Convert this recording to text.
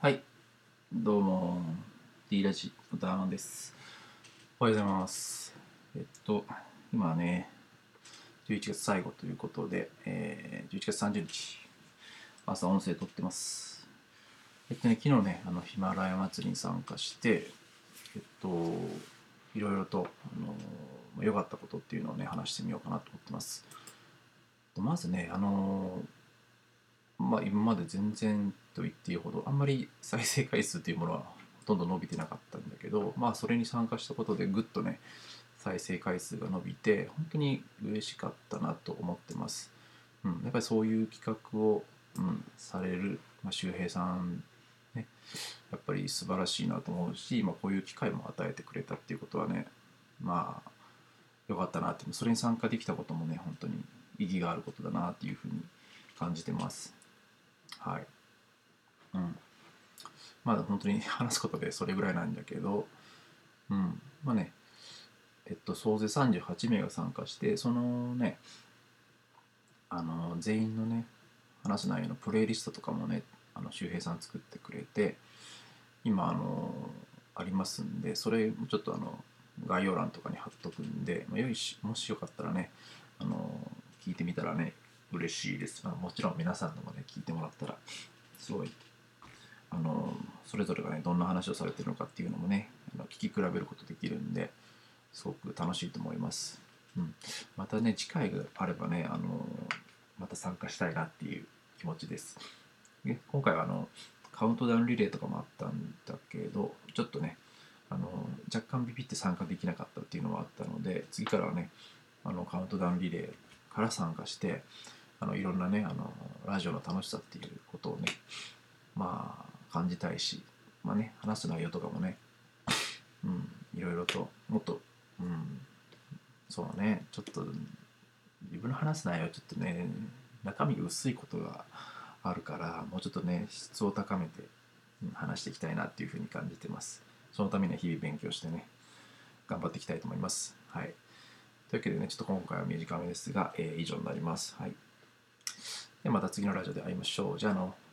はい、どうも D ラジのダーマンです。おはようございます。今はね11月最後ということで、11月30日朝音声撮ってます。昨日ねヒマラヤ祭りに参加していろいろと良かったことっていうのをね話してみようかなと思ってます。まずね今まで全然と言っていいほどあんまり再生回数というものはほとんど伸びてなかったんだけど、それに参加したことでぐっとね再生回数が伸びて本当に嬉しかったなと思ってます。やっぱりそういう企画を、される、周平さん、ね、やっぱり素晴らしいなと思うし、こういう機会も与えてくれたっていうことはね良かったなって、それに参加できたこともね本当に意義があることだなっていうふうに感じてます。はい、本当に話すことでそれぐらいなんだけど、総勢38名が参加して、そのね全員のね話す内容のプレイリストとかもね周平さん作ってくれて今ありますんで、それちょっと概要欄とかに貼っとくんで、もしよかったらね聞いてみたらね嬉しいです。もちろん皆さんのもね聞いてもらったらすごいそれぞれがねどんな話をされてるのかっていうのもね聞き比べることできるんですごく楽しいと思います。またね機会があればねまた参加したいなっていう気持ちです。で今回はカウントダウンリレーとかもあったんだけど、ちょっとね若干ビビって参加できなかったっていうのもあったので、次からはねカウントダウンリレーから参加していろんなねラジオの楽しさっていうことをね感じたいし、話す内容とかもね、いろいろともっと、ちょっと自分の話す内容ちょっとね中身が薄いことがあるからもうちょっとね質を高めて話していきたいなっていうふうに感じてます。そのためには日々勉強してね頑張っていきたいと思います。はい、というわけでねちょっと今回は短めですが、以上になります。はい、でまた次のラジオで会いましょう。じゃあ